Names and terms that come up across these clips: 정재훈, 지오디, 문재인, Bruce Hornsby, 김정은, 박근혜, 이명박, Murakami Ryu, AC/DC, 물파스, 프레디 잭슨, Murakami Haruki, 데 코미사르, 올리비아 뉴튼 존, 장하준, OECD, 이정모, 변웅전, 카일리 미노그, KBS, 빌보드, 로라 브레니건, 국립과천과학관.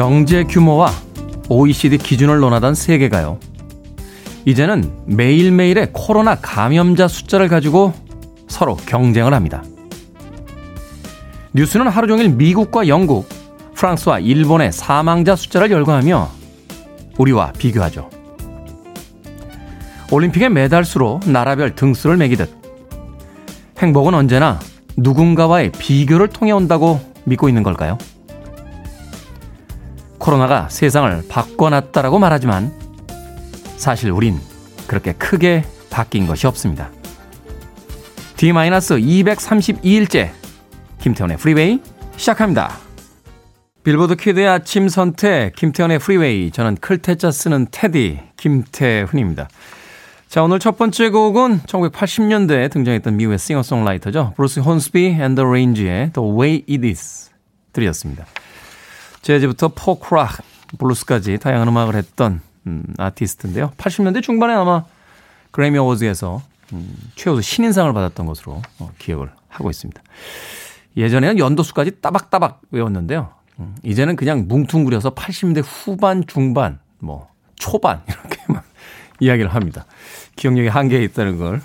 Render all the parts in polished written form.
경제 규모와 OECD 기준을 논하던 세계가요. 이제는 매일매일의 코로나 감염자 숫자를 가지고 서로 경쟁을 합니다. 뉴스는 하루 종일 미국과 영국, 프랑스와 일본의 사망자 숫자를 열거하며 우리와 비교하죠. 올림픽의 메달수로 나라별 등수를 매기듯 행복은 언제나 누군가와의 비교를 통해 온다고 믿고 있는 걸까요? 코로나가 세상을 바꿔놨다라고 말하지만 사실 우린 그렇게 크게 바뀐 것이 없습니다. D-232일째 김태훈의 프리웨이 시작합니다. 빌보드 키드의 아침 선택 김태훈의 프리웨이, 저는 클테짜 쓰는 테디 김태훈입니다. 자, 오늘 첫 번째 곡은 1980년대에 등장했던 미국의 싱어송라이터죠. 브루스 혼스비 앤 더 레인지의 The Way It Is 들이었습니다. 재즈부터 포크락, 블루스까지 다양한 음악을 했던 아티스트인데요. 80년대 중반에 아마 그래미 어워즈에서 최우수 신인상을 받았던 것으로 기억을 하고 있습니다. 예전에는 연도수까지 따박따박 외웠는데요. 이제는 그냥 뭉퉁그려서 80년대 후반, 중반, 뭐 초반 이렇게만 이야기를 합니다. 기억력이 한계에 있다는 걸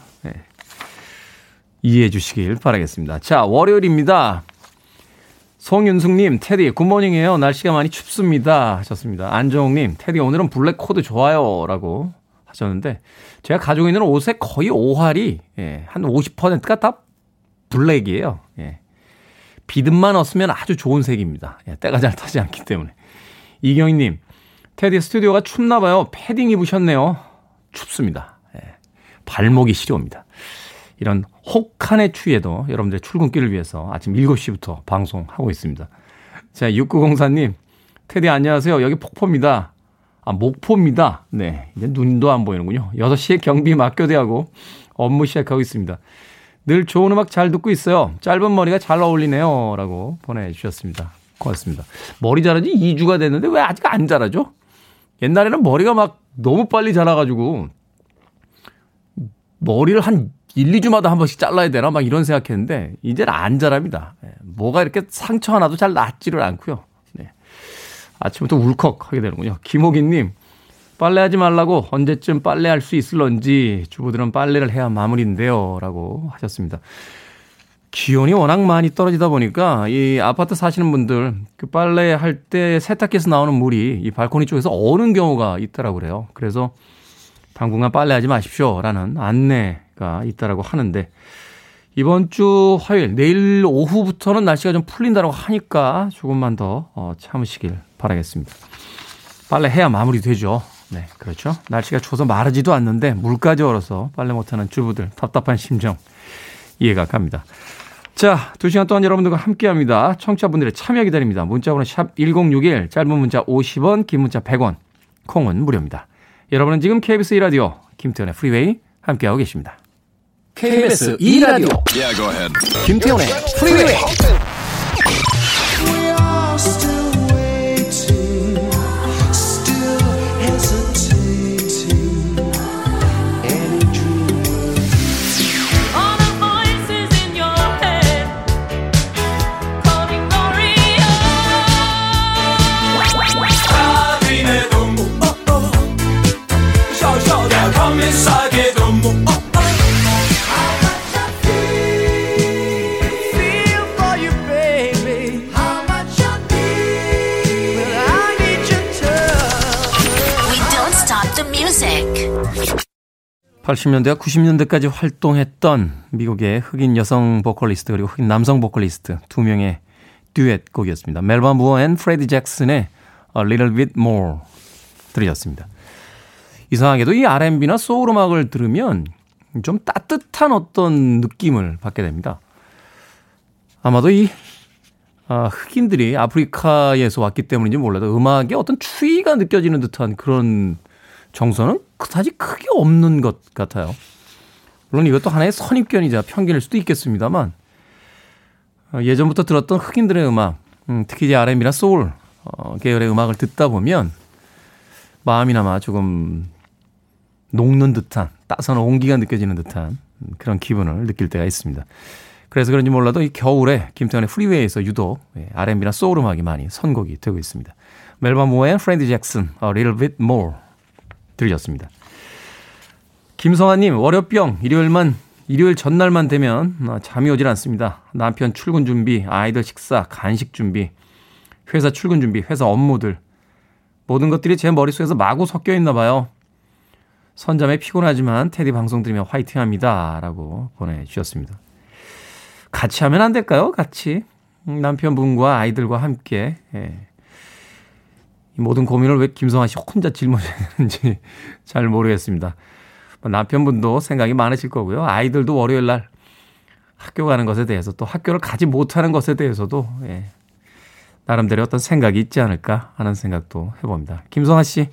이해해 주시길 바라겠습니다. 자, 월요일입니다. 송윤숙님, 테디 굿모닝이에요. 날씨가 많이 춥습니다 하셨습니다. 안정욱님, 테디 오늘은 블랙 코드 좋아요 라고 하셨는데, 제가 가지고 있는 옷의 거의 5할이 한 50%가 다 블랙이에요. 비듬만 없으면 아주 좋은 색입니다. 때가 잘 타지 않기 때문에. 이경희님, 테디 스튜디오가 춥나 봐요. 패딩 입으셨네요. 춥습니다. 발목이 시려옵니다. 이런 혹한의 추위에도 여러분들의 출근길을 위해서 아침 7시부터 방송하고 있습니다. 자, 6904님. 테디 안녕하세요. 여기 폭포입니다. 아, 목포입니다. 네, 이제 눈도 안 보이는군요. 6시에 경비 맞교대하고 업무 시작하고 있습니다. 늘 좋은 음악 잘 듣고 있어요. 짧은 머리가 잘 어울리네요 라고 보내주셨습니다. 고맙습니다. 머리 자란 지 2주가 됐는데 왜 아직 안 자라죠? 옛날에는 머리가 막 너무 빨리 자라가지고 머리를 한 1-2주마다 한 번씩 잘라야 되나 막 이런 생각했는데 이제는 안 자랍니다. 뭐가 이렇게 상처 하나도 잘 낫지를 않고요. 네. 아침부터 울컥하게 되는군요. 김호기님, 빨래하지 말라고 언제쯤 빨래할 수 있을런지 주부들은 빨래를 해야 마무리인데요 라고 하셨습니다. 기온이 워낙 많이 떨어지다 보니까 이 아파트 사시는 분들 그 빨래할 때 세탁기에서 나오는 물이 이 발코니 쪽에서 어는 경우가 있다라고 그래요. 그래서 당분간 빨래하지 마십시오라는 안내가 있다라고 하는데, 이번 주 화요일 내일 오후부터는 날씨가 좀 풀린다라고 하니까 조금만 더 참으시길 바라겠습니다. 빨래해야 마무리되죠. 네, 그렇죠. 날씨가 추워서 마르지도 않는데 물까지 얼어서 빨래 못하는 주부들 답답한 심정 이해가 갑니다. 자, 2시간 동안 여러분들과 함께합니다. 청취자분들의 참여 기다립니다. 문자번호 샵 1061, 짧은 문자 50원, 긴 문자 100원, 콩은 무료입니다. 여러분은 지금 KBS 2라디오 김태훈의 프리웨이 함께하고 계십니다. KBS 2라디오 김태훈의 프리웨이. Music. 80년대와 90년대까지 활동했던 미국의 흑인 여성 보컬리스트 그리고 흑인 남성 보컬리스트 두 명의 듀엣 곡이었습니다. 멜바 무어 앤 프레디 잭슨의 A Little Bit More 들으셨습니다. 이상하게도 이 R&B나 소울 음악을 들으면 좀 따뜻한 어떤 느낌을 받게 됩니다. 아마도 이 흑인들이 아프리카에서 왔기 때문인지 몰라도 음악에 어떤 추위가 느껴지는 듯한 그런 정서는 그다지 크게 없는 것 같아요. 물론 이것도 하나의 선입견이자 편견일 수도 있겠습니다만, 예전부터 들었던 흑인들의 음악, 특히 이제 R&B나 소울 계열의 음악을 듣다 보면 마음이나마 조금 녹는 듯한, 따스한 온기가 느껴지는 듯한 그런 기분을 느낄 때가 있습니다. 그래서 그런지 몰라도 이 겨울에 김태환의 프리웨이에서 유독 R&B나 소울 음악이 많이 선곡이 되고 있습니다. 멜바 무어 앤 프레디 잭슨, A Little Bit More 들으셨습니다. 김성아님, 월요병, 일요일 전날만 되면 잠이 오질 않습니다. 남편 출근 준비, 아이들 식사, 간식 준비, 회사 출근 준비, 회사 업무들. 모든 것들이 제 머릿속에서 마구 섞여 있나 봐요. 선잠에 피곤하지만 테디 방송 들으며 화이팅합니다. 라고 보내주셨습니다. 같이 하면 안 될까요? 같이. 남편분과 아이들과 함께. 예. 이 모든 고민을 왜 김성아 씨 혼자 짊어지는지 잘 모르겠습니다. 남편분도 생각이 많으실 거고요. 아이들도 월요일 날 학교 가는 것에 대해서 또 학교를 가지 못하는 것에 대해서도 예. 나름대로 어떤 생각이 있지 않을까 하는 생각도 해봅니다. 김성아 씨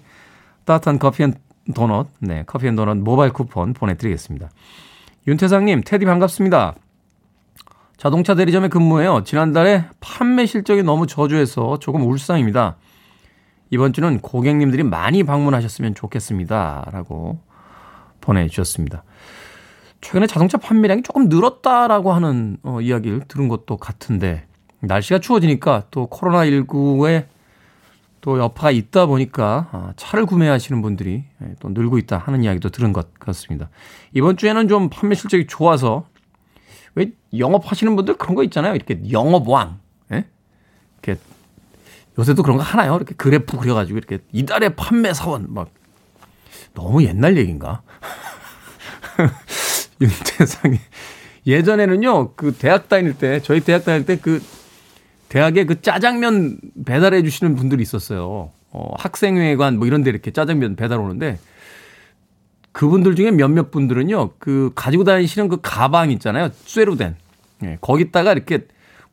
따뜻한 커피 앤 도넛 모바일 쿠폰 보내드리겠습니다. 윤태상님, 테디 반갑습니다. 자동차 대리점에 근무해요. 지난달에 판매 실적이 너무 저조해서 조금 울상입니다. 이번 주는 고객님들이 많이 방문하셨으면 좋겠습니다. 라고 보내주셨습니다. 최근에 자동차 판매량이 조금 늘었다라고 하는 이야기를 들은 것도 같은데 날씨가 추워지니까 또 코로나19에 또 여파가 있다 보니까 차를 구매하시는 분들이 또 늘고 있다 하는 이야기도 들은 것 같습니다. 이번 주에는 좀 판매 실적이 좋아서 왜 영업하시는 분들 그런 거 있잖아요. 이렇게 영업왕. 예? 이렇게 요새도 그런 거 하나요? 이렇게 그래프 그려가지고 이렇게 이달의 판매 사원 막 너무 옛날 얘기인가? 윤태상이 예전에는요 그 저희 대학 다닐 때 그 대학에 그 짜장면 배달해 주시는 분들이 있었어요. 학생회관 뭐 이런 데 이렇게 짜장면 배달 오는데 그분들 중에 몇몇 분들은요 그 가지고 다니시는 그 가방 있잖아요. 쇠로 된 예, 거기다가 이렇게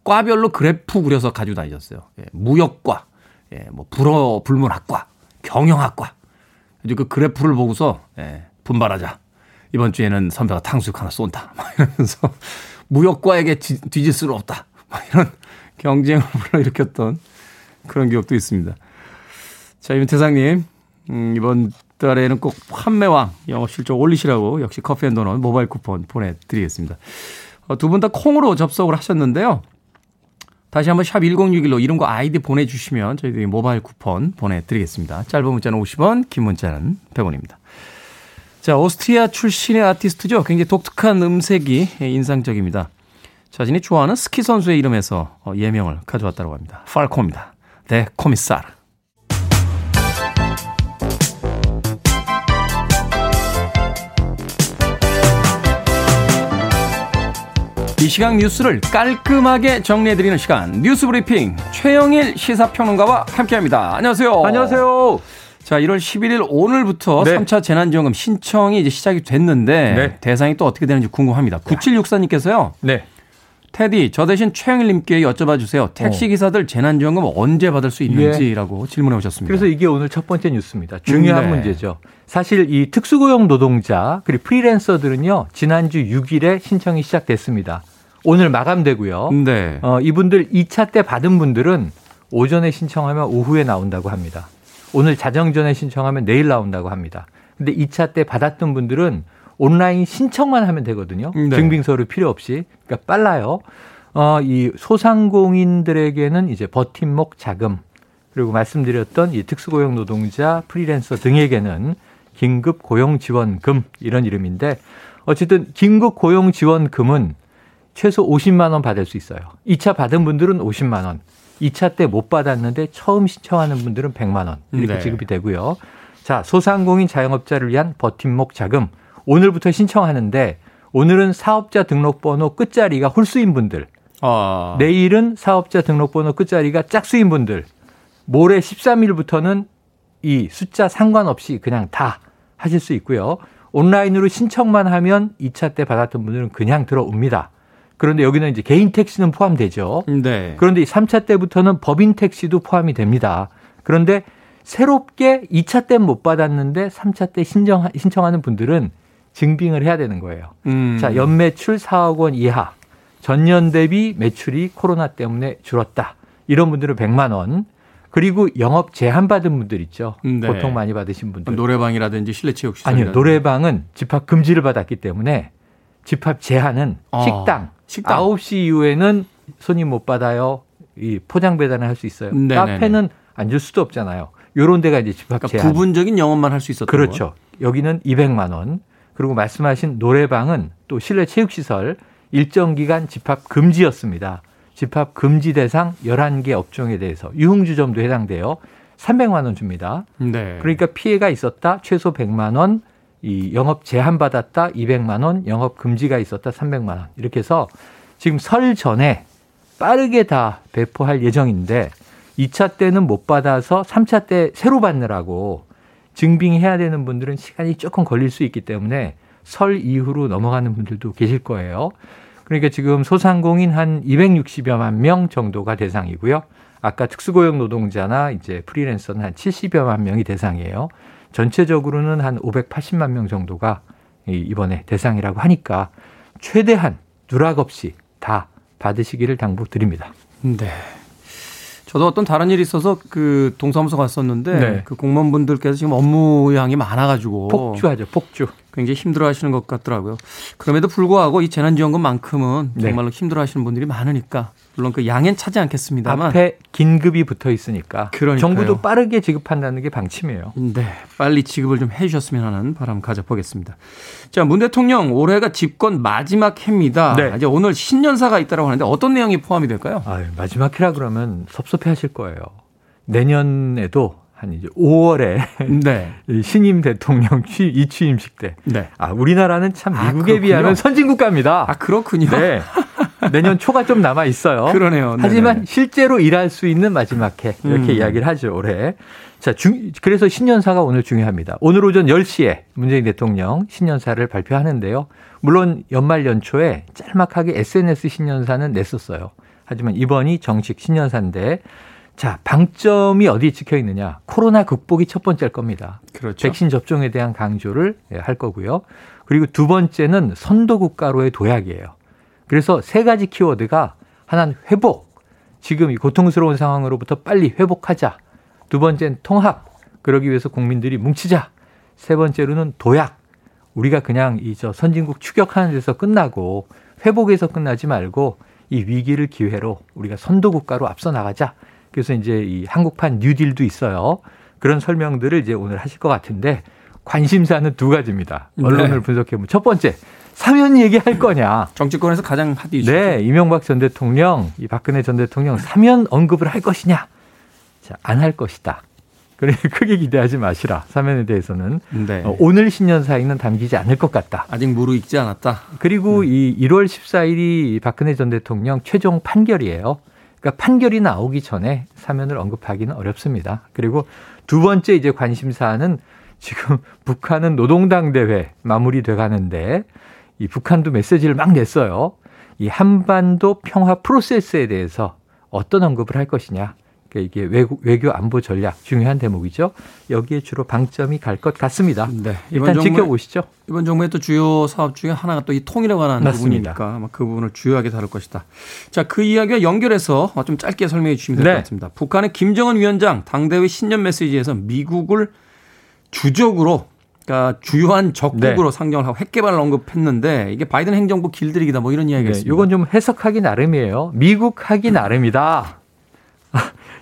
과별로 그래프 그려서 가지고 다니셨어요. 예, 무역과, 예, 뭐 불문학과, 경영학과. 이제 그 그래프를 보고서 예, 분발하자. 이번 주에는 선배가 탕수육 하나 쏜다. 막 이러면서 무역과에게 뒤질 수는 없다. 막 이런 경쟁을 불러일으켰던 그런 기억도 있습니다. 자, 윤태상님, 이번 달에는 꼭 판매왕 영업 실적 올리시라고 역시 커피앤도넛 모바일 쿠폰 보내드리겠습니다. 두 분 다 콩으로 접속을 하셨는데요. 다시 한번 샵 1061로 이름과 아이디 보내주시면 저희들이 모바일 쿠폰 보내드리겠습니다. 짧은 문자는 50원, 긴 문자는 100원입니다. 자, 오스트리아 출신의 아티스트죠. 굉장히 독특한 음색이 인상적입니다. 자신이 좋아하는 스키 선수의 이름에서 예명을 가져왔다고 합니다. 팔코입니다. 데 코미사르. 이 시각 뉴스를 깔끔하게 정리해드리는 시간, 뉴스 브리핑 최영일 시사평론가와 함께합니다. 안녕하세요. 안녕하세요. 자, 1월 11일 오늘부터 네. 3차 재난지원금 신청이 이제 시작이 됐는데 네. 대상이 또 어떻게 되는지 궁금합니다. 9764님께서요. 네. 테디, 저 대신 최영일님께 여쭤봐 주세요. 택시기사들 재난지원금 언제 받을 수 있는지라고 네. 질문해 오셨습니다. 그래서 이게 오늘 첫 번째 뉴스입니다. 중요한 네. 문제죠. 사실 이 특수고용 노동자 그리고 프리랜서들은요. 지난주 6일에 신청이 시작됐습니다. 오늘 마감되고요. 네. 이분들 2차 때 받은 분들은 오전에 신청하면 오후에 나온다고 합니다. 오늘 자정 전에 신청하면 내일 나온다고 합니다. 근데 2차 때 받았던 분들은 온라인 신청만 하면 되거든요. 네. 증빙서류 필요 없이. 그러니까 빨라요. 이 소상공인들에게는 이제 버팀목 자금, 그리고 말씀드렸던 이 특수고용 노동자, 프리랜서 등에게는 긴급 고용 지원금 이런 이름인데 어쨌든 긴급 고용 지원금은 최소 50만 원 받을 수 있어요. 2차 받은 분들은 50만 원. 2차 때 못 받았는데 처음 신청하는 분들은 100만 원 이렇게 네. 지급이 되고요. 자, 소상공인 자영업자를 위한 버팀목 자금 오늘부터 신청하는데 오늘은 사업자 등록번호 끝자리가 홀수인 분들, 내일은 사업자 등록번호 끝자리가 짝수인 분들, 모레 13일부터는 이 숫자 상관없이 그냥 다 하실 수 있고요. 온라인으로 신청만 하면 2차 때 받았던 분들은 그냥 들어옵니다. 그런데 여기는 이제 개인 택시는 포함되죠. 네. 그런데 3차 때부터는 법인 택시도 포함이 됩니다. 그런데 새롭게 2차 때 못 받았는데 3차 때 신청하는 분들은 증빙을 해야 되는 거예요. 자, 연매출 4억 원 이하, 전년 대비 매출이 코로나 때문에 줄었다. 이런 분들은 100만 원. 그리고 영업 제한 받은 분들 있죠. 네. 보통 많이 받으신 분들. 노래방이라든지 실내 체육시설. 아니요. 노래방은 집합 금지를 받았기 때문에 집합 제한은 식당. 9시 이후에는 손님 못 받아요. 이 포장 배달을 할 수 있어요. 네네네. 카페는 앉을 수도 없잖아요. 이런 데가 이제 집합 제한. 그러니까 부분적인 영업만 할 수 있었던 거죠. 그렇죠. 건. 여기는 200만 원. 그리고 말씀하신 노래방은 또 실내 체육시설 일정 기간 집합 금지였습니다. 집합 금지 대상 11개 업종에 대해서 유흥주점도 해당돼요. 300만 원 줍니다. 네. 그러니까 피해가 있었다 최소 100만 원, 이 영업 제한 받았다 200만 원, 영업 금지가 있었다 300만 원. 이렇게 해서 지금 설 전에 빠르게 다 배포할 예정인데 2차 때는 못 받아서 3차 때 새로 받느라고 증빙해야 되는 분들은 시간이 조금 걸릴 수 있기 때문에 설 이후로 넘어가는 분들도 계실 거예요. 그러니까 지금 소상공인 한 260여만 명 정도가 대상이고요. 아까 특수고용 노동자나 이제 프리랜서는 한 70여만 명이 대상이에요. 전체적으로는 한 580만 명 정도가 이번에 대상이라고 하니까 최대한 누락 없이 다 받으시기를 당부드립니다. 네. 저도 어떤 다른 일이 있어서 그 동사무소 갔었는데 네. 그 공무원분들께서 지금 업무량이 많아가지고 폭주하죠. 폭주. 굉장히 힘들어하시는 것 같더라고요. 그럼에도 불구하고 이 재난지원금만큼은 네. 정말로 힘들어하시는 분들이 많으니까 물론 그 양엔 차지 않겠습니다만. 앞에 긴급이 붙어 있으니까. 그러니까요. 정부도 빠르게 지급한다는 게 방침이에요. 네. 빨리 지급을 좀 해 주셨으면 하는 바람 가져보겠습니다. 자, 문 대통령 올해가 집권 마지막 해입니다. 네. 이제 오늘 신년사가 있다고 하는데 어떤 내용이 포함이 될까요? 아유, 마지막 해라 그러면 섭섭해하실 거예요. 내년에도 한 이제 5월에 네. 신임 대통령 이취임식 때. 네. 아, 우리나라는 참 미국에 비하면 선진국가입니다. 아, 그렇군요. 네. 내년 초가 좀 남아 있어요. 그러네요. 하지만 네네. 실제로 일할 수 있는 마지막 해 이렇게 이야기를 하죠 올해. 자, 그래서 신년사가 오늘 중요합니다. 오늘 오전 10시에 문재인 대통령 신년사를 발표하는데요. 물론 연말 연초에 짤막하게 SNS 신년사는 냈었어요. 하지만 이번이 정식 신년사인데 자 방점이 어디 찍혀 있느냐. 코로나 극복이 첫 번째일 겁니다. 그렇죠. 백신 접종에 대한 강조를 할 거고요. 그리고 두 번째는 선도국가로의 도약이에요. 그래서 세 가지 키워드가 하나는 회복, 지금 이 고통스러운 상황으로부터 빨리 회복하자. 두 번째는 통합, 그러기 위해서 국민들이 뭉치자. 세 번째로는 도약, 우리가 그냥 이 저 선진국 추격하는 데서 끝나고 회복에서 끝나지 말고 이 위기를 기회로 우리가 선도국가로 앞서 나가자. 그래서 이제 이 한국판 뉴딜도 있어요. 그런 설명들을 이제 오늘 하실 것 같은데 관심사는 두 가지입니다. 언론을 네. 분석해보면 첫 번째. 사면 얘기할 거냐. 정치권에서 가장 핫 이슈죠. 네. 이명박 전 대통령, 이 박근혜 전 대통령 사면 언급을 할 것이냐. 자, 안 할 것이다. 그러니까 크게 기대하지 마시라. 사면에 대해서는. 네. 오늘 신년사에는 담기지 않을 것 같다. 아직 무르익지 않았다. 그리고 이 1월 14일이 박근혜 전 대통령 최종 판결이에요. 그러니까 판결이 나오기 전에 사면을 언급하기는 어렵습니다. 그리고 두 번째 이제 관심사는 지금 북한은 노동당 대회 마무리돼 가는데 이 북한도 메시지를 막 냈어요. 이 한반도 평화 프로세스에 대해서 어떤 언급을 할 것이냐. 그러니까 이게 외교 안보 전략 중요한 대목이죠. 여기에 주로 방점이 갈 것 같습니다. 네, 일단 지켜보시죠. 이번 정부의 또 주요 사업 중에 하나가 또 이 통일에 관한 맞습니다. 부분이니까 아마 그 부분을 주요하게 다룰 것이다. 자, 그 이야기와 연결해서 좀 짧게 설명해 주시면 될 것 같습니다. 네. 북한의 김정은 위원장 당대회 신년 메시지에서 미국을 주적으로 그러니까 주요한 적국으로 네. 상정을 하고 핵 개발을 언급했는데 이게 바이든 행정부 길들이기다 뭐 이런 이야기가 있습니다. 이건 좀 해석하기 나름이에요. 미국하기 나름이다.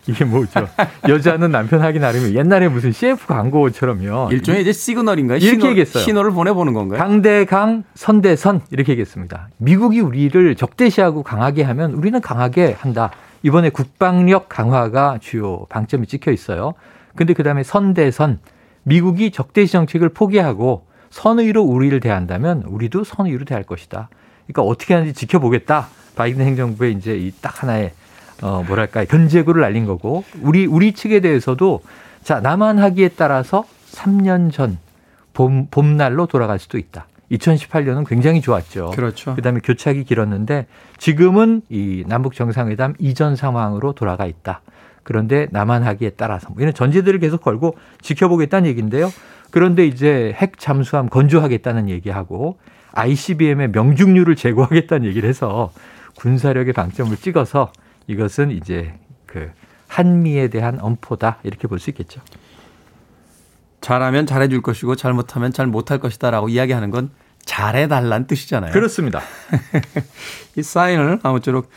이게 뭐죠? 여자는 남편하기 나름이에요. 옛날에 무슨 CF 광고처럼요. 일종의 이제 시그널인가요? 이렇게 신호, 얘기했어요. 신호를 보내보는 건가요? 강대강, 선대선 이렇게 얘기했습니다. 미국이 우리를 적대시하고 강하게 하면 우리는 강하게 한다. 이번에 국방력 강화가 주요 방점이 찍혀 있어요. 근데 그다음에 선대선. 미국이 적대시 정책을 포기하고 선의로 우리를 대한다면 우리도 선의로 대할 것이다. 그러니까 어떻게 하는지 지켜보겠다. 바이든 행정부의 이제 이 딱 하나의 뭐랄까 견제구를 날린 거고 우리 측에 대해서도 자 남한 하기에 따라서 3년 전 봄날로 돌아갈 수도 있다. 2018년은 굉장히 좋았죠. 그렇죠. 그다음에 교착이 길었는데 지금은 이 남북 정상회담 이전 상황으로 돌아가 있다. 그런데 남한 하기에 따라서 이런 전제들을 계속 걸고 지켜보겠다는 얘기인데요. 그런데 이제 핵 잠수함 건조하겠다는 얘기하고 ICBM의 명중률을 제고하겠다는 얘기를 해서 군사력의 방점을 찍어서 이것은 이제 그 한미에 대한 엄포다 이렇게 볼 수 있겠죠. 잘하면 잘해줄 것이고 잘못하면 잘 못할 것이다라고 이야기하는 건 잘해달란 뜻이잖아요. 그렇습니다. 이 사인을 아무쪼록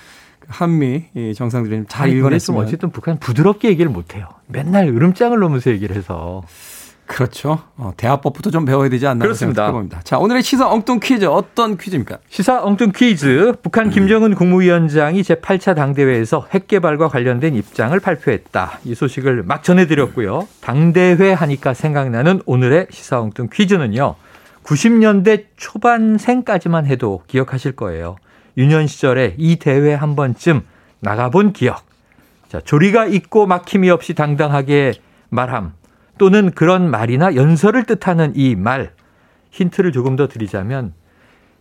한미 정상들이 잘 일관했으면. 어쨌든 북한은 부드럽게 얘기를 못해요. 맨날 으름장을 놓으면서 얘기를 해서. 그렇죠. 대화법부터 좀 배워야 되지 않나 생각해봅니다. 자, 오늘의 시사 엉뚱 퀴즈 어떤 퀴즈입니까? 시사 엉뚱 퀴즈. 북한 김정은 국무위원장이 제8차 당대회에서 핵개발과 관련된 입장을 발표했다. 이 소식을 막 전해드렸고요. 당대회 하니까 생각나는 오늘의 시사 엉뚱 퀴즈는요. 90년대 초반생까지만 해도 기억하실 거예요. 유년 시절에 이 대회 한 번쯤 나가본 기억. 자, 조리가 있고 막힘이 없이 당당하게 말함. 또는 그런 말이나 연설을 뜻하는 이 말. 힌트를 조금 더 드리자면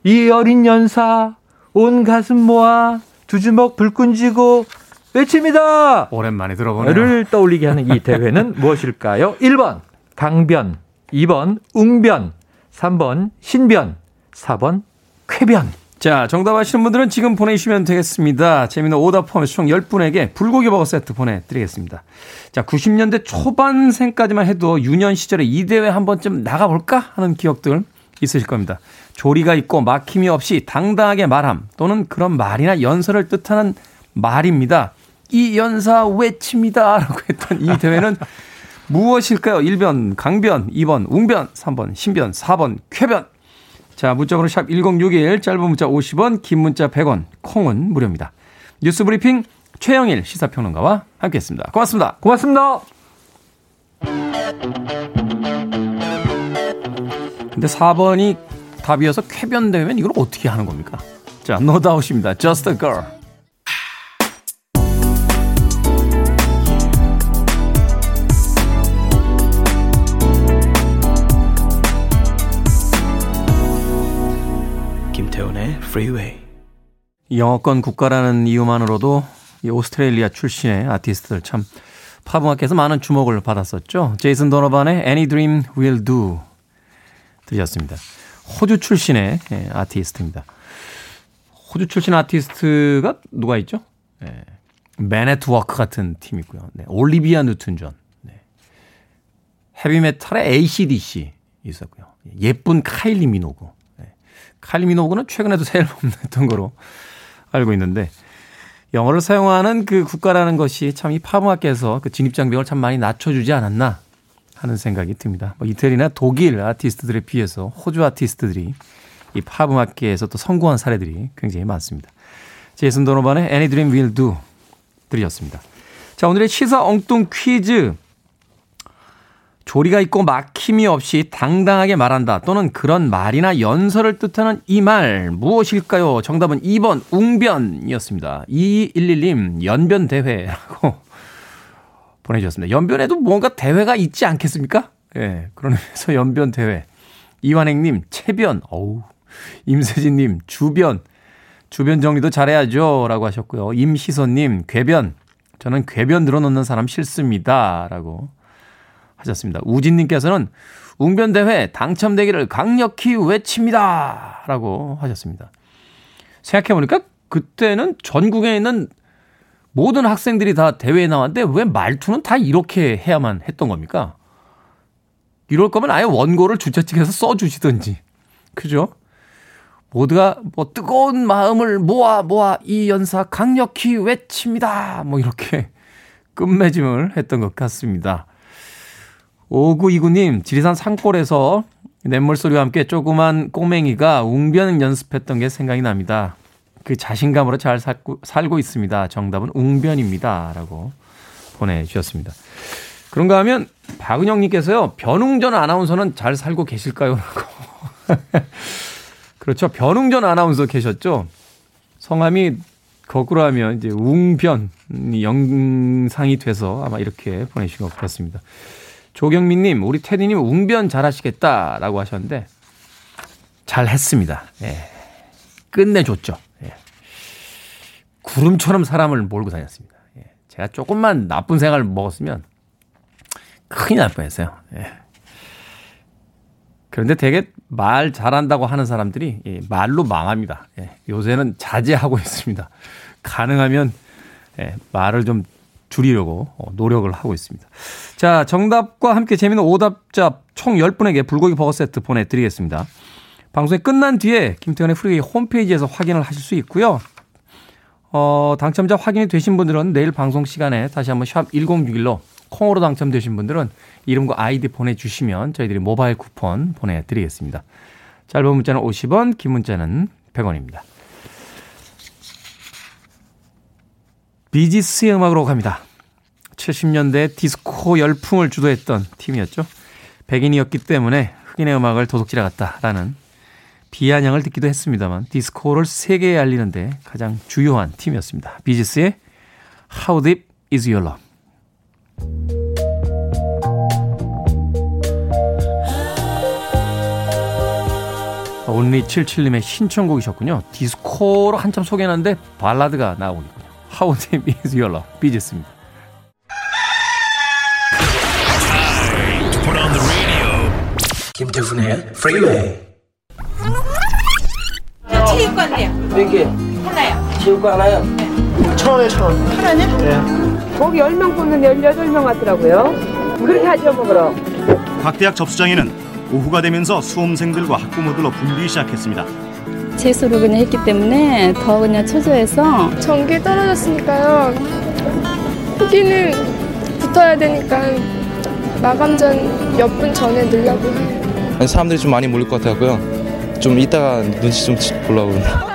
이 어린 연사 온 가슴 모아 두 주먹 불끈 쥐고 외칩니다. 오랜만에 들어보네요. 를 떠올리게 하는 이 대회는 무엇일까요? 1번 강변, 2번 웅변, 3번 신변, 4번 쾌변. 자, 정답 아시는 분들은 지금 보내주시면 되겠습니다. 재미있는 오답 포함해서 총 10분에게 불고기 버거 세트 보내드리겠습니다. 자, 90년대 초반생까지만 해도 유년 시절에 이 대회 한 번쯤 나가볼까 하는 기억들 있으실 겁니다. 조리가 있고 막힘이 없이 당당하게 말함 또는 그런 말이나 연설을 뜻하는 말입니다. 이 연사 외칩니다 라고 했던 이 대회는 무엇일까요? 1번 강변, 2번 웅변, 3번 신변, 4번 쾌변. 자, 문자번호 샵 1061, 짧은 문자 50원, 긴 문자 100원, 콩은 무료입니다. 뉴스 브리핑 최영일 시사평론가와 함께했습니다. 고맙습니다. 고맙습니다. 근데 4번이 답이어서 쾌변되면 이걸 어떻게 하는 겁니까? 자, 노다웃입니다. Just a girl. Freeway. 영어권 국가라는 이유만으로도 이 오스트레일리아 출신의 아티스트들 참 팝음악계에서 많은 주목을 받았었죠. 제이슨 도너반의 Any Dream Will Do 들으셨습니다. 호주 출신의 아티스트입니다. 호주 출신 아티스트가 누가 있죠? 맨앳 워크 같은 팀이 있고요. 네, 올리비아 뉴튼 존. 네. 헤비메탈의 AC/DC 있었고요. 예쁜 카일리 미노고. 카일리 미노그는 최근에도 새 앨범 냈던 거로 알고 있는데, 영어를 사용하는 그 국가라는 것이 참 이 팝음악계에서 그 진입장벽을 참 많이 낮춰주지 않았나 하는 생각이 듭니다. 뭐 이태리나 독일 아티스트들에 비해서 호주 아티스트들이 이 팝음악계에서 또 성공한 사례들이 굉장히 많습니다. 제이슨 도노반의 Any Dream Will Do 들이었습니다. 자, 오늘의 시사 엉뚱 퀴즈. 조리가 있고 막힘이 없이 당당하게 말한다 또는 그런 말이나 연설을 뜻하는 이 말 무엇일까요? 정답은 2번 웅변이었습니다. 2211님 연변 대회라고 보내주셨습니다. 연변에도 뭔가 대회가 있지 않겠습니까? 예, 그런 의미에서 연변 대회. 이완행님 채변, 임세진님 주변 정리도 잘해야죠 라고 하셨고요. 임시선님 궤변, 저는 궤변 늘어놓는 사람 싫습니다 라고 하셨습니다. 우진님께서는 웅변대회 당첨되기를 강력히 외칩니다 라고 하셨습니다. 생각해보니까 그때는 전국에 있는 모든 학생들이 다 대회에 나왔는데 왜 말투는 다 이렇게 해야만 했던 겁니까? 이럴 거면 아예 원고를 주최 측에서 써주시든지. 그죠? 모두가 뭐 뜨거운 마음을 모아 이 연사 강력히 외칩니다. 뭐 이렇게 끝맺음을 했던 것 같습니다. 5929님, 지리산 산골에서 냇물소리와 함께 조그만 꼬맹이가 웅변 연습했던 게 생각이 납니다. 그 자신감으로 잘 살고 있습니다. 정답은 웅변입니다. 라고 보내주셨습니다. 그런가 하면 박은영님께서요. 변웅전 아나운서는 잘 살고 계실까요? 라고. 그렇죠. 변웅전 아나운서 계셨죠. 성함이 거꾸로 하면 이제 웅변 영상이 돼서 아마 이렇게 보내주신 것 같습니다. 조경민님, 우리 테디님 웅변 잘하시겠다라고 하셨는데 잘했습니다. 예. 끝내줬죠. 예. 구름처럼 사람을 몰고 다녔습니다. 예. 제가 조금만 나쁜 생각을 먹었으면 큰일 날 뻔했어요. 예. 그런데 되게 말 잘한다고 하는 사람들이 말로 망합니다. 예. 요새는 자제하고 있습니다. 가능하면 말을 좀 줄이려고 노력을 하고 있습니다. 자, 정답과 함께 재미있는 오답자 총 10분에게 불고기 버거 세트 보내드리겠습니다. 방송이 끝난 뒤에 김태현의 프리웨이 홈페이지에서 확인을 하실 수 있고요. 당첨자 확인이 되신 분들은 내일 방송 시간에 다시 한번 샵 1061로 콩으로 당첨되신 분들은 이름과 아이디 보내주시면 저희들이 모바일 쿠폰 보내드리겠습니다. 짧은 문자는 50원, 긴 문자는 100원입니다. 비지스의 음악으로 갑니다. 70년대 디스코 열풍을 주도했던 팀이었죠. 백인이었기 때문에 흑인의 음악을 도둑질해 갔다라는 비아냥을 듣기도 했습니다만 디스코를 세계에 알리는 데 가장 주요한 팀이었습니다. 비지스의 How Deep Is Your Love. 온리77님의 신청곡이셨군요. 디스코로 한참 소개하는데 발라드가 나오고 있군요. How Deep Is Your Love, 비지스입니다. 김태훈의 프리웨이. 체육관이요. 몇 개? 하나요. 체육관 하나요? 네. 1,000원에 1,000원. 1,000원이요? 네. 거기 10명 뽑는데 18명 왔더라고요. 그렇게 하죠, 뭐 그럼. 각 대학 접수장에는 오후가 되면서 수험생들과 학부모들로 분리기 시작했습니다. 재수로 그냥 했기 때문에 더 그냥 초조해서 전기에 떨어졌으니까요. 후기는 붙어야 되니까 마감전 몇 분 전에 넣으려고 해요. 사람들이 좀 많이 몰릴 것 같아서요. 좀 이따가 눈치 좀 보려고 합니다.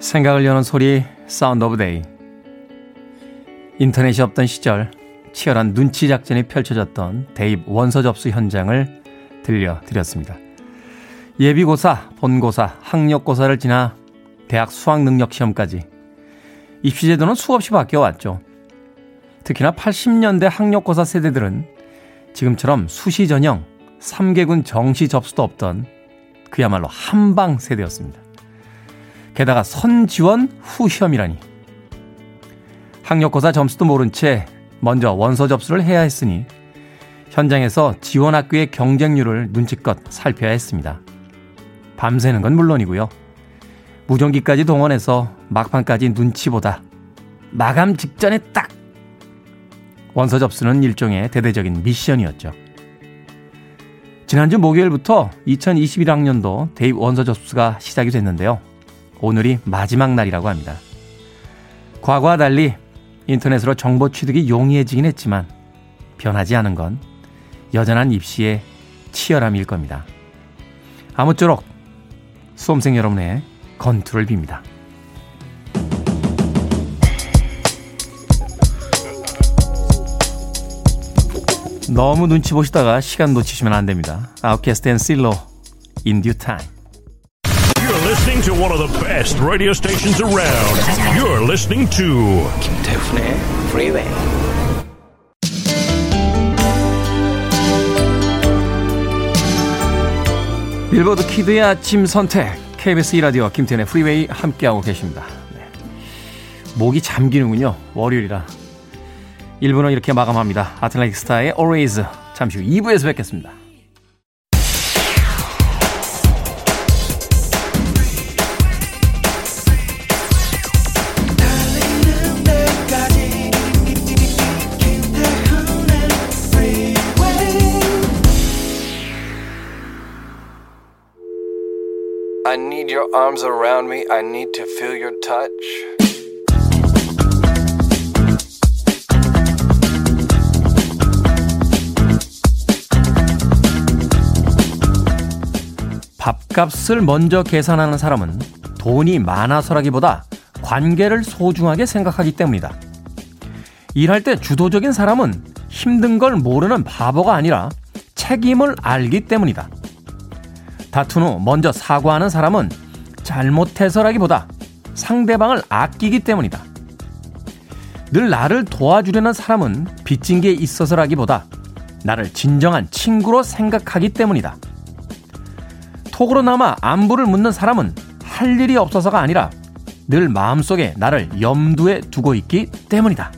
생각을 여는 소리, 사운드 오브 데이. 인터넷이 없던 시절 치열한 눈치 작전이 펼쳐졌던 대입 원서 접수 현장을 들려드렸습니다. 예비고사, 본고사, 학력고사를 지나 대학 수학능력시험까지 입시제도는 수없이 바뀌어왔죠. 특히나 80년대 학력고사 세대들은 지금처럼 수시 전형, 3개군 정시 접수도 없던 그야말로 한방 세대였습니다. 게다가 선지원 후시험이라니. 학력고사 점수도 모른 채 먼저 원서 접수를 해야 했으니 현장에서 지원 학교의 경쟁률을 눈치껏 살펴야 했습니다. 밤새는 건 물론이고요. 무전기까지 동원해서 막판까지 눈치보다 마감 직전에 딱! 원서 접수는 일종의 대대적인 미션이었죠. 지난주 목요일부터 2021학년도 대입 원서 접수가 시작이 됐는데요. 오늘이 마지막 날이라고 합니다. 과거와 달리 인터넷으로 정보 취득이 용이해지긴 했지만 변하지 않은 건 여전한 입시의 치열함일 겁니다. 아무쪼록 수험생 여러분의 건투를 빕니다. 너무 눈치 보시다가 시간 놓치시면 안 됩니다. Outcast and Silo, In Due Time. You're listening to one of the best radio stations around. You're listening to 김태훈의 Freeway. 빌보드 키드의 아침 선택. KBS 라디오 김태현의 프리웨이 함께하고 계십니다. 네. 목이 잠기는군요. 월요일이라. 1부는 이렇게 마감합니다. 아틀란틱 스타의 Always. 잠시 후 2부에서 뵙겠습니다. I need your arms around me. I need to feel your touch. 밥값을 먼저 계산하는 사람은 돈이 많아서라기보다 관계를 소중하게 생각하기 때문이다. 일할 때 주도적인 사람은 힘든 걸 모르는 바보가 아니라 책임을 알기 때문이다. 다툰 후 먼저 사과하는 사람은 잘못해서라기보다 상대방을 아끼기 때문이다. 늘 나를 도와주려는 사람은 빚진 게 있어서라기보다 나를 진정한 친구로 생각하기 때문이다. 톡으로나마 안부를 묻는 사람은 할 일이 없어서가 아니라 늘 마음속에 나를 염두에 두고 있기 때문이다.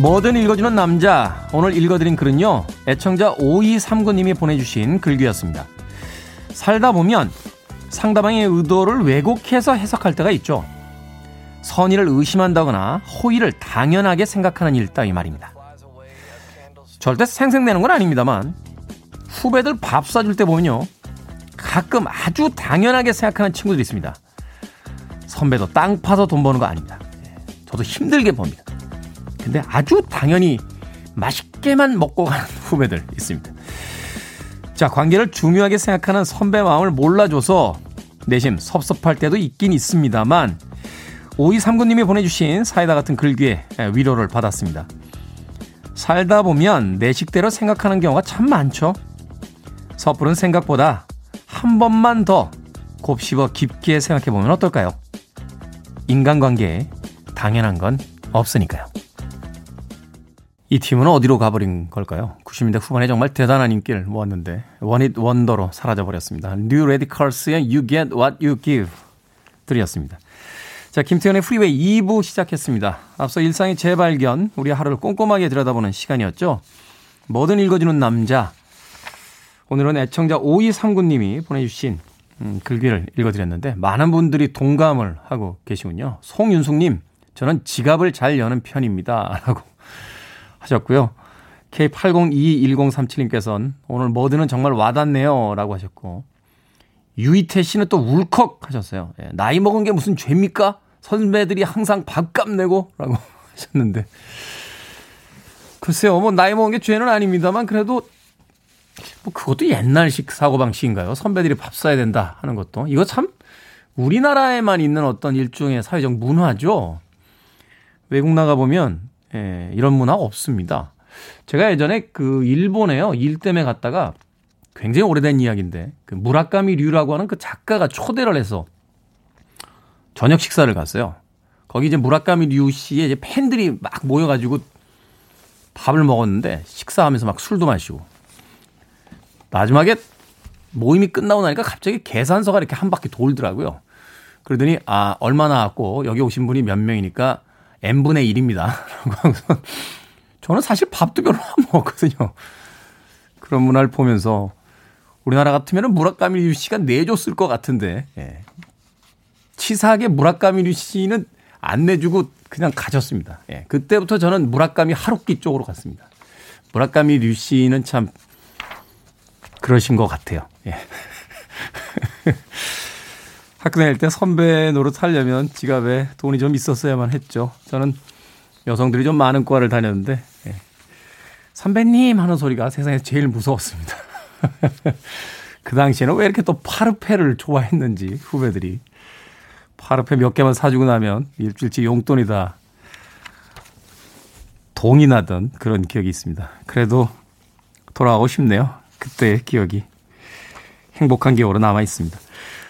뭐든 읽어주는 남자, 오늘 읽어드린 글은요, 애청자 5239님이 보내주신 글귀였습니다. 살다 보면 상대방의 의도를 왜곡해서 해석할 때가 있죠. 선의를 의심한다거나 호의를 당연하게 생각하는 일 따위 말입니다. 절대 생색내는 건 아닙니다만 후배들 밥 사줄 때 보면요, 가끔 아주 당연하게 생각하는 친구들이 있습니다. 선배도 땅 파서 돈 버는 거 아닙니다. 저도 힘들게 법니다. 근데 아주 당연히 맛있게만 먹고 가는 후배들 있습니다. 자, 관계를 중요하게 생각하는 선배 마음을 몰라줘서 내심 섭섭할 때도 있긴 있습니다만 5239님이 보내주신 사이다 같은 글귀에 위로를 받았습니다. 살다 보면 내 식대로 생각하는 경우가 참 많죠. 섣부른 생각보다 한 번만 더 곱씹어 깊게 생각해보면 어떨까요? 인간관계에 당연한 건 없으니까요. 이 팀은 어디로 가버린 걸까요? 90년대 후반에 정말 대단한 인기를 모았는데 원잇 원더로 사라져버렸습니다. 뉴 레디컬스의 You Get What You Give 들이었습니다. 자, 김태현의 프리웨이 2부 시작했습니다. 앞서 일상의 재발견, 우리 하루를 꼼꼼하게 들여다보는 시간이었죠. 뭐든 읽어주는 남자, 오늘은 애청자 5239님이 보내주신 글귀를 읽어드렸는데 많은 분들이 동감을 하고 계시군요. 송윤숙님, 저는 지갑을 잘 여는 편입니다 라고 하셨고요. K80211037님께서는 오늘 뭐든은 정말 와닿네요 라고 하셨고, 유이태 씨는 또 울컥 하셨어요. 예, 나이 먹은 게 무슨 죄입니까? 선배들이 항상 밥값 내고 라고 하셨는데, 글쎄요, 뭐 나이 먹은 게 죄는 아닙니다만 그래도 뭐 그것도 옛날식 사고방식인가요? 선배들이 밥 사야 된다 하는 것도, 이거 참 우리나라에만 있는 어떤 일종의 사회적 문화죠. 외국 나가보면 예, 이런 문화 없습니다. 제가 예전에 그 일본에요, 일 때문에 갔다가, 굉장히 오래된 이야기인데 그 무라카미 류라고 하는 그 작가가 초대를 해서 저녁 식사를 갔어요. 거기 이제 무라카미 류 씨의 이제 팬들이 막 모여가지고 밥을 먹었는데, 식사하면서 막 술도 마시고, 마지막에 모임이 끝나고 나니까 갑자기 계산서가 이렇게 한 바퀴 돌더라고요. 그러더니 아, 얼마 나왔고 여기 오신 분이 몇 명이니까 n분의 1입니다 라고 하고서, 저는 사실 밥도 별로 안 먹었거든요. 그런 문화를 보면서 우리나라 같으면 무라카미 류 씨가 내줬을 것 같은데, 예, 치사하게 무라카미 류 씨는 안 내주고 그냥 가셨습니다. 예, 그때부터 저는 무라카미 하루키 쪽으로 갔습니다. 무라카미 류 씨는 참 그러신 것 같아요. 예. 학교 다닐 때 선배 노릇 하려면 지갑에 돈이 좀 있었어야만 했죠. 저는 여성들이 좀 많은 과를 다녔는데 예, 선배님 하는 소리가 세상에서 제일 무서웠습니다. 그 당시에는 왜 이렇게 또 파르페를 좋아했는지 후배들이 파르페 몇 개만 사주고 나면 일주일치 용돈이다 동이 나던 그런 기억이 있습니다. 그래도 돌아가고 싶네요. 그때의 기억이 행복한 기억으로 남아있습니다.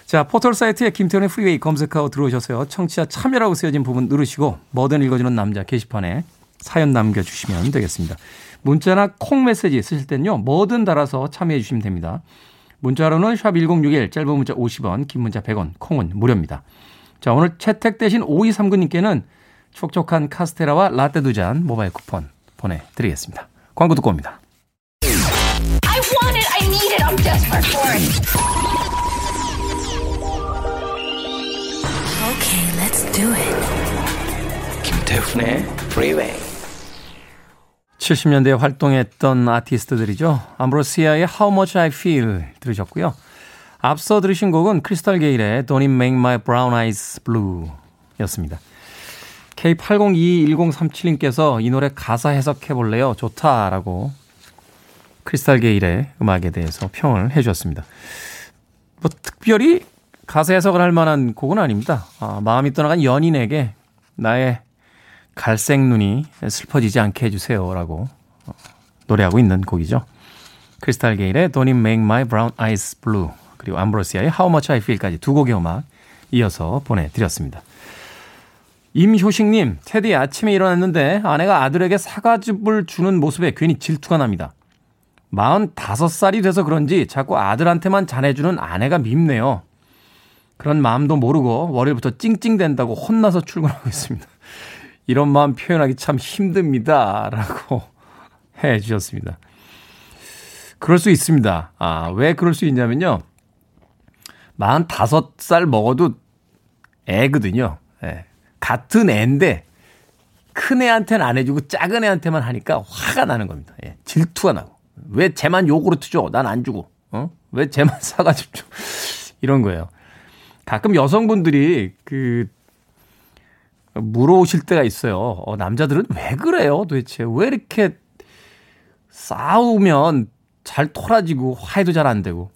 자, 포털사이트에 김태현의 프리웨이 검색하고 들어오셔서요, 청취자 참여라고 쓰여진 부분 누르시고 뭐든 읽어주는 남자 게시판에 사연 남겨주시면 되겠습니다. 문자나 콩 메시지 쓰실 때는요, 뭐든 달아서 참여해 주시면 됩니다. 문자로는 샵 1061, 짧은 문자 50원, 긴 문자 100원, 콩은 무료입니다. 자, 오늘 채택되신 5239님께는 촉촉한 카스테라와 라떼 두 잔 모바일 쿠폰 보내드리겠습니다. 광고 듣고 옵니다. I want it, I need it, I'm desperate for it. Okay, let's do it. 김태훈의 프리웨이. 70년대에 활동했던 아티스트들이죠. 암브로시아의 How Much I Feel 들으셨고요. 앞서 들으신 곡은 크리스탈 게일의 Don't It Make My Brown Eyes Blue였습니다. K80211037님께서 이 노래 가사 해석해볼래요? 좋다라고 크리스탈 게일의 음악에 대해서 평을 해주셨습니다. 뭐 특별히 가사 해석을 할 만한 곡은 아닙니다. 아, 마음이 떠나간 연인에게 나의 갈색 눈이 슬퍼지지 않게 해주세요라고 노래하고 있는 곡이죠. 크리스탈 게일의 Don't It Make My Brown Eyes Blue, 그리고 암브로시아의 How Much I Feel까지 두 곡의 음악 이어서 보내드렸습니다. 임효식님, 테디 아침에 일어났는데 아내가 아들에게 사과즙을 주는 모습에 괜히 질투가 납니다. 45살이 돼서 그런지 자꾸 아들한테만 잘해주는 아내가 밉네요. 그런 마음도 모르고 월요일부터 찡찡댄다고 혼나서 출근하고 있습니다. 이런 마음 표현하기 참 힘듭니다 라고 해 주셨습니다. 그럴 수 있습니다. 아, 왜 그럴 수 있냐면요, 45살 먹어도 애거든요. 예, 같은 애인데 큰 애한테는 안 해주고 작은 애한테만 하니까 화가 나는 겁니다. 예, 질투가 나고. 왜 쟤만 요구르트 줘? 난 안 주고. 어? 왜 쟤만 사가지고 줘? 이런 거예요. 가끔 여성분들이 물어오실 때가 있어요. 남자들은 왜 그래요? 도대체 왜 이렇게 싸우면 잘 토라지고 화해도 잘 안 되고.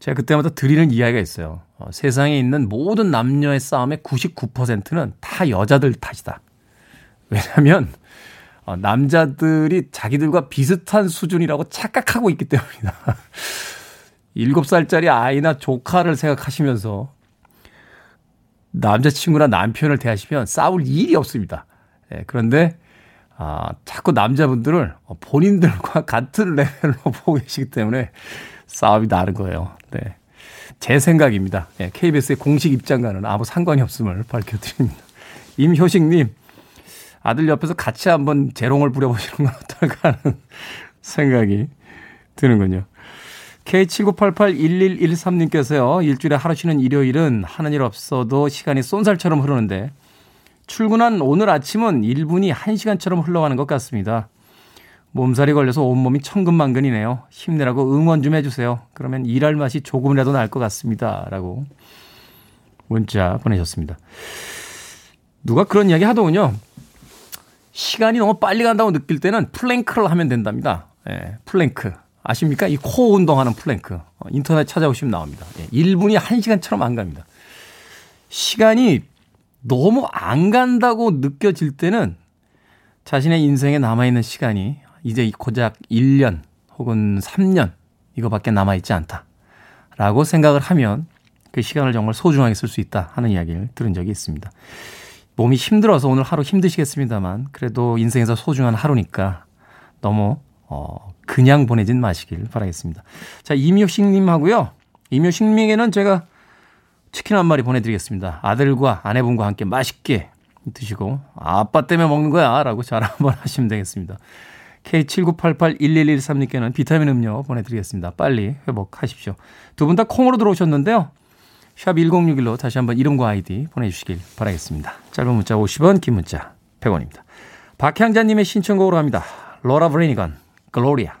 제가 그때마다 드리는 이야기가 있어요. 세상에 있는 모든 남녀의 싸움의 99%는 다 여자들 탓이다. 왜냐하면 남자들이 자기들과 비슷한 수준이라고 착각하고 있기 때문이다. 7살짜리 아이나 조카를 생각하시면서 남자친구나 남편을 대하시면 싸울 일이 없습니다. 그런데 자꾸 남자분들을 본인들과 같은 레벨로 보고 계시기 때문에 싸움이 나는 거예요. 네, 제 생각입니다. KBS의 공식 입장과는 아무 상관이 없음을 밝혀드립니다. 임효식님, 아들 옆에서 같이 한번 재롱을 부려보시는 건 어떨까 하는 생각이 드는군요. K79881113님께서요. 일주일에 하루 쉬는 일요일은 하는 일 없어도 시간이 쏜살처럼 흐르는데 출근한 오늘 아침은 1분이 1시간처럼 흘러가는 것 같습니다. 몸살이 걸려서 온몸이 천근만근이네요. 힘내라고 응원 좀 해주세요. 그러면 일할 맛이 조금이라도 날 것 같습니다. 라고 문자 보내셨습니다. 누가 그런 이야기 하더군요. 시간이 너무 빨리 간다고 느낄 때는 플랭크를 하면 된답니다. 예, 플랭크. 아십니까? 이 코어 운동하는 플랭크. 인터넷 찾아보시면 나옵니다. 예, 1분이 1시간처럼 안 갑니다. 시간이 너무 안 간다고 느껴질 때는 자신의 인생에 남아있는 시간이 이제 고작 1년 혹은 3년 이거밖에 남아있지 않다라고 생각을 하면 그 시간을 정말 소중하게 쓸 수 있다 하는 이야기를 들은 적이 있습니다. 몸이 힘들어서 오늘 하루 힘드시겠습니다만 그래도 인생에서 소중한 하루니까 너무 그냥 보내진 마시길 바라겠습니다. 자, 임효식님하고요. 임효식님에게는 제가 치킨 한 마리 보내드리겠습니다. 아들과 아내분과 함께 맛있게 드시고 아빠 때문에 먹는 거야 라고 자랑 한번 하시면 되겠습니다. K79881113님께는 비타민 음료 보내드리겠습니다. 빨리 회복하십시오. 두 분 다 콩으로 들어오셨는데요. 샵 1061로 다시 한번 이름과 아이디 보내주시길 바라겠습니다. 짧은 문자 50원, 긴 문자 100원입니다. 박향자님의 신청곡으로 합니다. 로라 브레니건, 글로리아.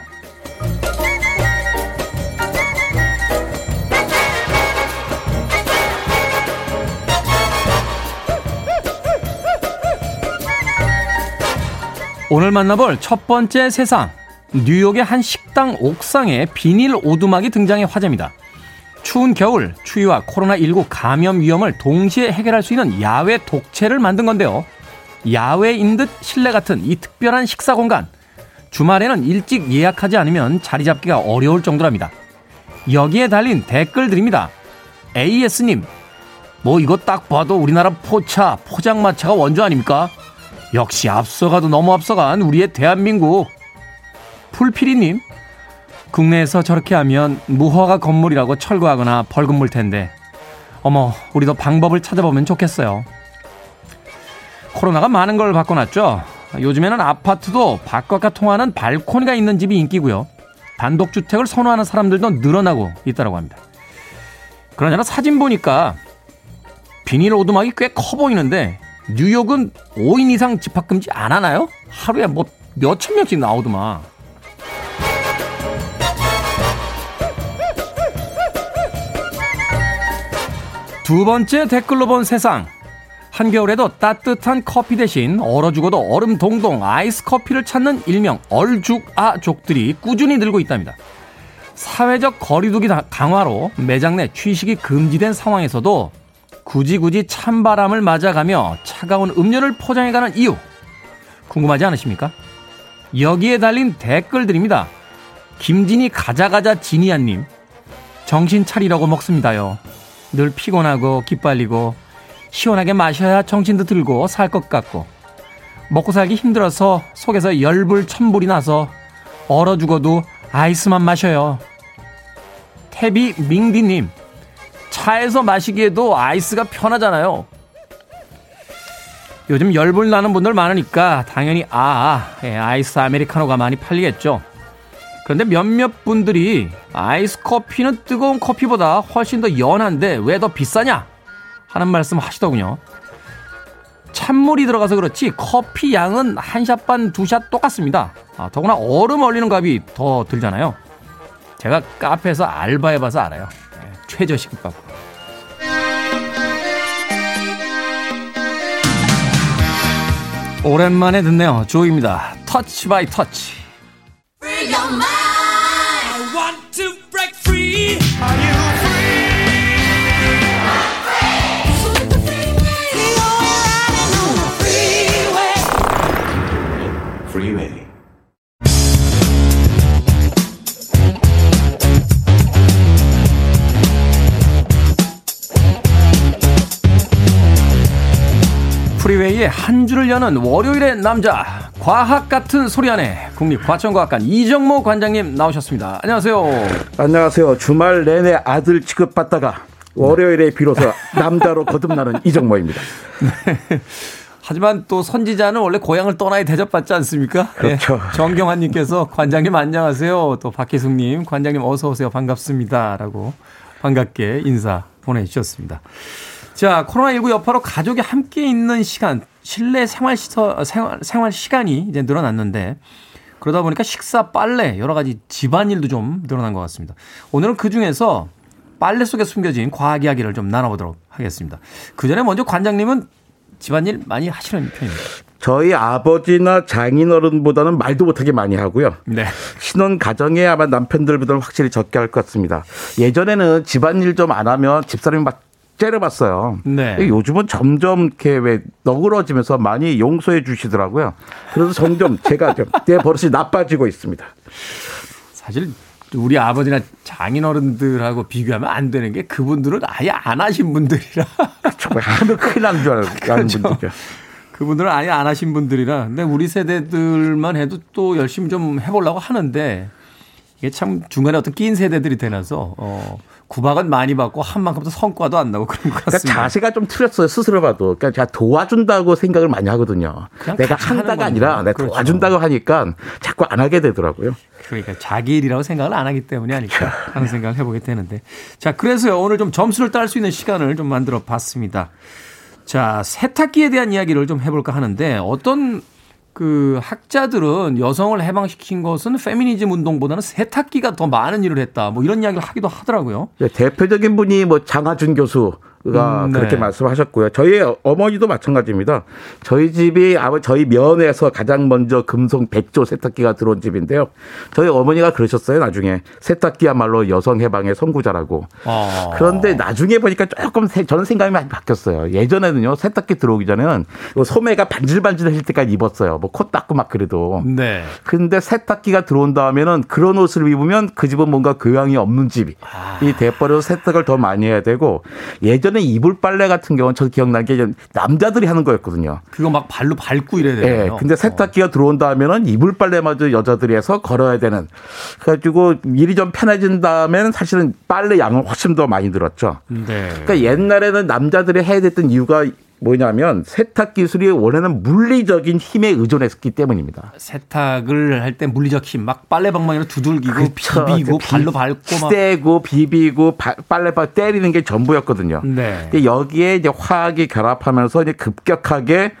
오늘 만나볼 첫 번째 세상, 뉴욕의 한 식당 옥상에 비닐 오두막이 등장해 화제입니다. 추운 겨울, 추위와 코로나19 감염 위험을 동시에 해결할 수 있는 야외 독채를 만든 건데요. 야외인 듯 실내 같은 이 특별한 식사 공간, 주말에는 일찍 예약하지 않으면 자리 잡기가 어려울 정도랍니다. 여기에 달린 댓글들입니다. AS님, 뭐 이거 딱 봐도 우리나라 포장마차가 원조 아닙니까? 역시 앞서가도 너무 앞서간 우리의 대한민국. 풀피리님, 국내에서 저렇게 하면 무허가 건물이라고 철거하거나 벌금 물 텐데 어머, 우리도 방법을 찾아보면 좋겠어요. 코로나가 많은 걸 바꿔놨죠. 요즘에는 아파트도 바깥과 통하는 발코니가 있는 집이 인기고요. 단독주택을 선호하는 사람들도 늘어나고 있다고 합니다. 그러나 사진 보니까 비닐 오두막이 꽤 커 보이는데 뉴욕은 5인 이상 집합금지 안 하나요? 하루에 뭐 몇천 명씩 나오더만. 두 번째 댓글로 본 세상. 한겨울에도 따뜻한 커피 대신 얼어 죽어도 얼음 동동 아이스 커피를 찾는 일명 얼죽아족들이 꾸준히 늘고 있답니다. 사회적 거리두기 강화로 매장 내 취식이 금지된 상황에서도 굳이 찬바람을 맞아가며 차가운 음료를 포장해가는 이유, 궁금하지 않으십니까? 여기에 달린 댓글들입니다. 김진이 가자가자 지니아님, 정신 차리라고 먹습니다요. 늘 피곤하고 기빨리고 시원하게 마셔야 정신도 들고 살 것 같고 먹고 살기 힘들어서 속에서 열불 천불이 나서 얼어 죽어도 아이스만 마셔요. 태비 밍디님, 차에서 마시기에도 아이스가 편하잖아요. 요즘 열불 나는 분들 많으니까 당연히 아이스 아메리카노가 많이 팔리겠죠. 그런데 몇몇 분들이 아이스 커피는 뜨거운 커피보다 훨씬 더 연한데 왜 더 비싸냐 하는 말씀 하시더군요. 찬물이 들어가서 그렇지 커피 양은 한 샷 반 두 샷 똑같습니다. 더구나 얼음 얼리는 값이 더 들잖아요. 제가 카페에서 알바해봐서 알아요. 최저시급밥. 오랜만에 듣네요. 조이입니다. 터치 바이 터치. 프리웨이의 한 줄을 여는 월요일의 남자, 과학 같은 소리 안에 국립과천과학관 이정모 관장님 나오셨습니다. 안녕하세요. 안녕하세요. 주말 내내 아들 취급받다가 월요일에 비로소 남자로 거듭나는 이정모입니다. 네. 하지만 또 선지자는 원래 고향을 떠나야 대접받지 않습니까? 그렇죠. 네. 정경환님께서 관장님 안녕하세요. 또 박혜숙님 관장님 어서 오세요. 반갑습니다라고 반갑게 인사 보내주셨습니다. 자, 코로나19 여파로 가족이 함께 있는 시간, 실내 생활 시간이 이제 늘어났는데 그러다 보니까 식사, 빨래, 여러 가지 집안일도 좀 늘어난 것 같습니다. 오늘은 그중에서 빨래 속에 숨겨진 과학 이야기를 좀 나눠보도록 하겠습니다. 그 전에 먼저 관장님은 집안일 많이 하시는 편입니다. 저희 아버지나 장인어른보다는 말도 못하게 많이 하고요. 네. 신혼 가정에 아마 남편들보다는 확실히 적게 할 것 같습니다. 예전에는 집안일 좀 안 하면 집사람이 막 째려봤어요. 네. 요즘은 점점 이렇게 왜 너그러지면서 많이 용서해 주시더라고요. 그래서 점점 제가 내 버릇이 나빠지고 있습니다. 사실 우리 아버지나 장인어른들하고 비교하면 안 되는 게 그분들은 아예 안 하신 분들이라. 정말 하면 큰일 난 줄 아는 분들이죠. 그분들은 아예 안 하신 분들이라. 근데 우리 세대들만 해도 또 열심히 좀 해보려고 하는데 이게 참 중간에 어떤 낀 세대들이 되나서 구박은 많이 받고 한 만큼 더 성과도 안 나고 그런 것 같습니다. 그러니까 자세가 좀 틀렸어요. 스스로 봐도. 그러니까 제가 도와준다고 생각을 많이 하거든요. 내가 한다가 아니라 내가 그렇죠. 도와준다고 하니까 자꾸 안 하게 되더라고요. 그러니까 자기 일이라고 생각을 안 하기 때문에 하니까 하는 생각을 해보게 되는데. 자, 그래서요. 오늘 좀 점수를 딸 수 있는 시간을 좀 만들어 봤습니다. 자, 세탁기에 대한 이야기를 좀 해볼까 하는데 어떤 그 학자들은 여성을 해방시킨 것은 페미니즘 운동보다는 세탁기가 더 많은 일을 했다. 뭐 이런 이야기를 하기도 하더라고요. 네, 대표적인 분이 뭐 장하준 교수가 네. 그렇게 말씀하셨고요. 저희 어머니도 마찬가지입니다. 저희 집이 아마 저희 면에서 가장 먼저 금속 백조 세탁기가 들어온 집인데요. 저희 어머니가 그러셨어요. 나중에 세탁기야말로 여성 해방의 선구자라고. 그런데 나중에 보니까 조금 저는 생각이 많이 바뀌었어요. 예전에는요 세탁기 들어오기 전에는 소매가 반질반질해질 때까지 입었어요. 뭐 코 닦고 막 그래도. 네. 근데 세탁기가 들어온 다음에는 그런 옷을 입으면 그 집은 뭔가 교양이 없는 집이 돼버려서 세탁을 더 많이 해야 되고 예전 이불 빨래 같은 경우는 저도 기억나는 게 남자들이 하는 거였거든요. 그거 막 발로 밟고 이래야 되잖아요. 네, 근데 세탁기가 들어온다 하면은 이불 빨래마저 여자들이 해서 걸어야 되는. 그래가지고 일이 좀 편해진 다음에는 사실은 빨래 양은 훨씬 더 많이 늘었죠. 네. 그러니까 옛날에는 남자들이 해야 됐던 이유가 뭐냐면 세탁 기술이 원래는 물리적인 힘에 의존했기 때문입니다. 세탁을 할 때 물리적 힘, 막 빨래방망이로 두들기고 그렇죠. 비비고 발로 밟고 막 떼고 비비고 빨래방 때리는 게 전부였거든요. 네. 근데 여기에 이제 화학이 결합하면서 이제 급격하게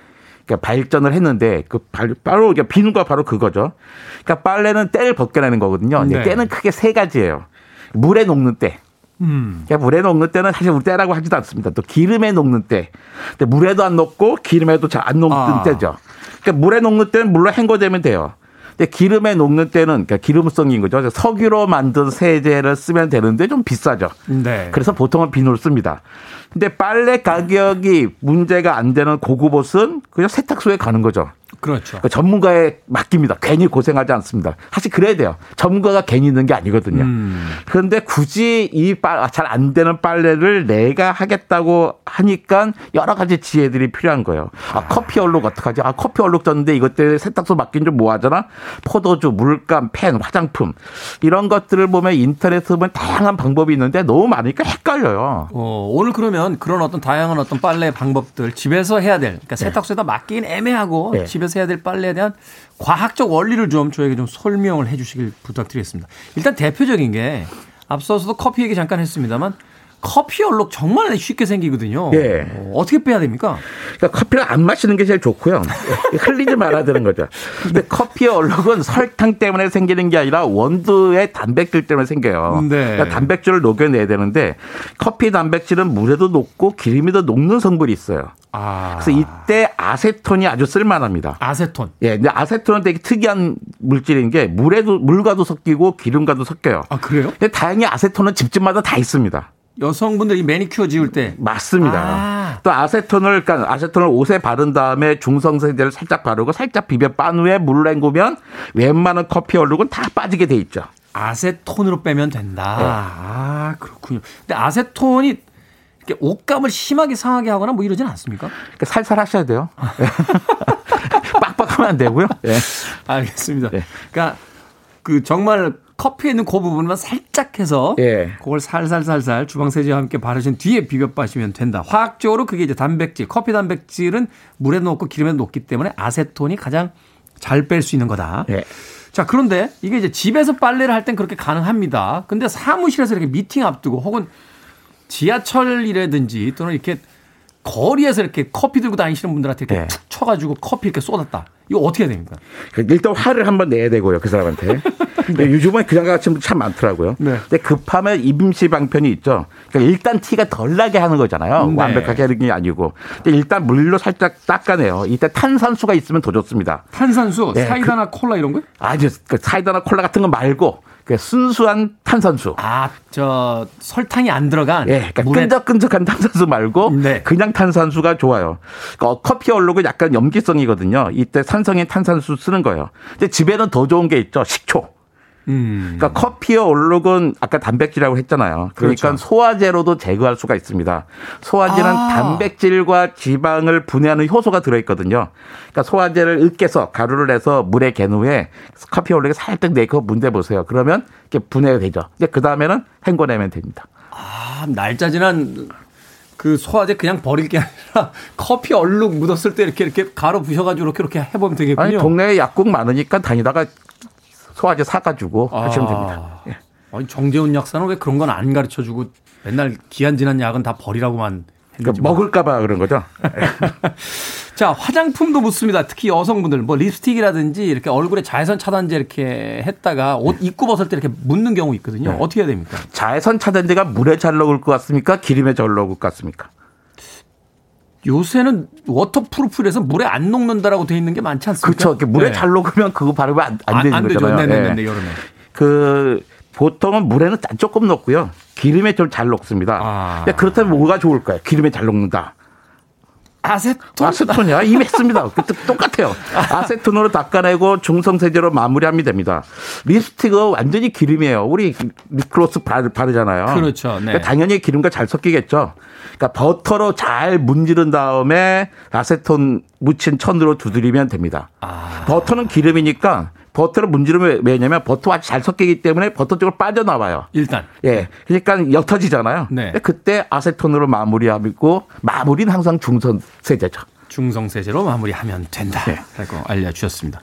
발전을 했는데 그 바로 비누가 바로 그거죠. 그러니까 빨래는 때를 벗겨내는 거거든요. 네. 때는 크게 세 가지예요. 물에 녹는 때. 그러니까 물에 녹는 때는 사실 우리 때라고 하지도 않습니다. 또 기름에 녹는 때. 근데 물에도 안 녹고 기름에도 잘 안 녹는 때죠. 그러니까 물에 녹는 때는 물로 헹궈대면 돼요. 근데 기름에 녹는 때는 그러니까 기름성인 거죠. 석유로 만든 세제를 쓰면 되는데 좀 비싸죠. 네. 그래서 보통은 비누를 씁니다. 근데 빨래 가격이 문제가 안 되는 고급 옷은 그냥 세탁소에 가는 거죠. 그렇죠. 그러니까 전문가에 맡깁니다. 괜히 고생하지 않습니다. 사실 그래야 돼요. 전문가가 괜히 있는 게 아니거든요. 그런데 굳이 이 잘 안 되는 빨래를 내가 하겠다고 하니까 여러 가지 지혜들이 필요한 거예요. 아, 커피 얼룩 어떡하지? 아, 커피 얼룩 졌는데 이것 때문에 세탁소 맡긴 좀 뭐하잖아? 포도주, 물감, 펜, 화장품 이런 것들을 보면 인터넷에 보면 다양한 방법이 있는데 너무 많으니까 헷갈려요. 오늘 그러면 그런 어떤 다양한 어떤 빨래 방법들 집에서 해야 될, 그러니까 세탁소에다 맡기긴 애매하고 집에서 해야 될 빨래에 대한 과학적 원리를 좀 저에게 좀 설명을 해 주시길 부탁드리겠습니다. 일단 대표적인 게 앞서서도 커피 얘기 잠깐 했습니다만 커피 얼룩 정말 쉽게 생기거든요. 예. 어떻게 빼야 됩니까? 그러니까 커피를 안 마시는 게 제일 좋고요. 흘리지 말아야 되는 거죠. 근데 커피 얼룩은 설탕 때문에 생기는 게 아니라 원두의 단백질 때문에 생겨요. 네. 그러니까 단백질을 녹여내야 되는데 커피 단백질은 물에도 녹고 기름에도 녹는 성분이 있어요. 아. 그래서 이때 아세톤이 아주 쓸만합니다. 아세톤. 예, 근데 아세톤은 되게 특이한 물질인 게 물과도 섞이고 기름과도 섞여요. 아, 그래요? 근데 다행히 아세톤은 집집마다 다 있습니다. 여성분들이 매니큐어 지울 때. 맞습니다. 또 아세톤을 옷에 바른 다음에 중성세제를 살짝 바르고 살짝 비벼 빻은 후에 물을 헹구면 웬만한 커피 얼룩은 다 빠지게 돼 있죠. 아세톤으로 빼면 된다. 네. 아, 그렇군요. 근데 아세톤이 이렇게 옷감을 심하게 상하게 하거나 뭐 이러진 않습니까? 그러니까 살살 하셔야 돼요. 빡빡하면 안 되고요. 네. 알겠습니다. 네. 그러니까 그 정말 커피에 있는 그 부분만 살짝 해서 예. 그걸 살살살살 주방세제와 함께 바르신 뒤에 비벼빠시면 된다. 화학적으로 그게 이제 단백질, 커피 단백질은 물에 녹고 기름에 녹기 때문에 아세톤이 가장 잘 뺄 수 있는 거다. 예. 자, 그런데 이게 이제 집에서 빨래를 할 땐 그렇게 가능합니다. 근데 사무실에서 이렇게 미팅 앞두고 혹은 지하철이라든지 또는 이렇게 거리에서 이렇게 커피 들고 다니시는 분들한테 이렇게 네. 툭 쳐가지고 커피 이렇게 쏟았다. 이거 어떻게 해야 됩니까? 일단 화를 한번 내야 되고요. 그 사람한테. 네. 요즘은 그냥 같은 분 참 많더라고요. 네. 근데 급하면 임시 방편이 있죠. 그러니까 일단 티가 덜 나게 하는 거잖아요. 네. 완벽하게 하는 게 아니고. 근데 일단 물로 살짝 닦아내요. 이때 탄산수가 있으면 더 좋습니다. 탄산수? 네. 사이다나 콜라 이런 거? 아니요. 사이다나 콜라 같은 거 말고. 순수한 탄산수. 아, 저 설탕이 안 들어간. 예, 그러니까 물에... 끈적끈적한 탄산수 말고 네. 그냥 탄산수가 좋아요. 그러니까 커피 얼룩은 약간 염기성이거든요. 이때 산성인 탄산수 쓰는 거예요. 근데 집에는 더 좋은 게 있죠. 식초. 그러니까 커피와 얼룩은 아까 단백질이라고 했잖아요. 그러니까 그렇죠. 소화제로도 제거할 수가 있습니다. 소화제는 단백질과 지방을 분해하는 효소가 들어있거든요. 그러니까 소화제를 으깨서 가루를 내서 물에 갠 후에 커피 얼룩에 살짝 내고 문대보세요. 그러면 이렇게 분해가 되죠. 그 다음에는 헹궈내면 됩니다. 아, 날짜 지난 그 소화제 그냥 버릴 게 아니라 커피 얼룩 묻었을 때 이렇게 가루 부셔가지고 이렇게 해보면 되겠군요. 아니, 동네에 약국 많으니까 다니다가 소화제 사가지고 하시면 됩니다. 예. 아니, 정재훈 약사는 왜 그런 건 안 가르쳐주고 맨날 기한 지난 약은 다 버리라고만 했는지. 그러니까 먹을까봐 그런 거죠. 자, 화장품도 묻습니다. 특히 여성분들 뭐 립스틱이라든지 이렇게 얼굴에 자외선 차단제 이렇게 했다가 옷 입고 벗을 때 이렇게 묻는 경우 있거든요. 네. 어떻게 해야 됩니까? 자외선 차단제가 물에 잘 녹을 것 같습니까? 기름에 잘 녹을 것 같습니까? 요새는 워터프루프에서 물에 안 녹는다라고 돼 있는 게 많지 않습니까? 그렇죠. 물에 네. 잘 녹으면 그거 바르면 안 되는 거잖아요. 안 되죠. 네, 네, 네, 여름에. 그 보통은 물에는 조금 녹고요. 기름에 좀 잘 녹습니다. 그렇다면 뭐가 좋을까요? 기름에 잘 녹는다. 아세톤. 아세톤이야. 이미 했습니다. 똑같아요. 아세톤으로 닦아내고 중성세제로 마무리하면 됩니다. 립스틱은 완전히 기름이에요. 우리 립글로스 바르잖아요. 그렇죠. 네. 그러니까 당연히 기름과 잘 섞이겠죠. 그러니까 버터로 잘 문지른 다음에 아세톤 묻힌 천으로 두드리면 됩니다. 버터는 기름이니까 버터를 문지르면 왜냐면 버터와 잘 섞이기 때문에 버터 쪽으로 빠져나와요. 일단. 예. 그러니까 옅어지잖아요. 네. 그때 아세톤으로 마무리하고 마무리는 항상 중성세제죠. 중성세제로 마무리하면 된다라고 네. 알려주셨습니다.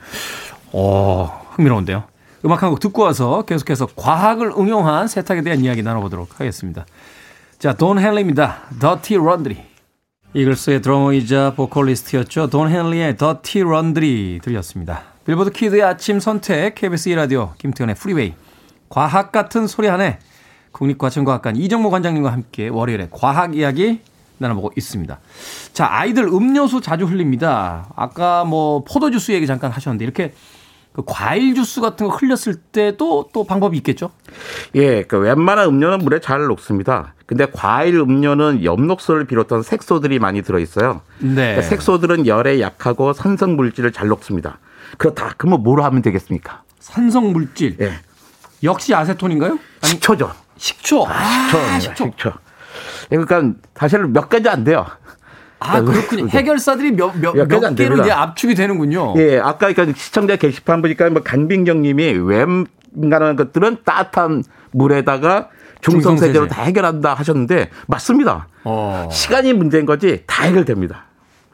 흥미로운데요. 음악 한 곡 듣고 와서 계속해서 과학을 응용한 세탁에 대한 이야기 나눠보도록 하겠습니다. 자, 돈 헨리입니다. Dirty Laundry. 이글스의 드러머이자 보컬리스트였죠. 돈 헨리의 Dirty Laundry 들렸습니다. 빌보드 키드의 아침 선택, KBS 1라디오, 김태현의 프리웨이. 과학 같은 소리 하네. 국립과천과학관 이정모 관장님과 함께 월요일에 과학 이야기 나눠보고 있습니다. 자, 아이들 음료수 자주 흘립니다. 아까 뭐 포도주스 얘기 잠깐 하셨는데 이렇게 그 과일 주스 같은 거 흘렸을 때도 또 방법이 있겠죠? 예, 그 웬만한 음료는 물에 잘 녹습니다. 근데 과일 음료는 엽록소를 비롯한 색소들이 많이 들어있어요. 네. 그러니까 색소들은 열에 약하고 산성 물질을 잘 녹습니다. 그렇다. 그러면 뭐로 하면 되겠습니까? 산성 물질. 예. 역시 아세톤인가요? 아니, 식초죠. 식초. 식초. 그러니까 사실 몇 가지 안 돼요. 아, 그렇군요. 해결사들이 몇 개로 이제 압축이 되는군요. 예, 아까 그러니까 시청자 게시판 보니까 뭐 간빙경 님이 웬만한 것들은 따뜻한 물에다가 중성세제로 다 해결한다 하셨는데 맞습니다. 시간이 문제인 거지 다 해결됩니다.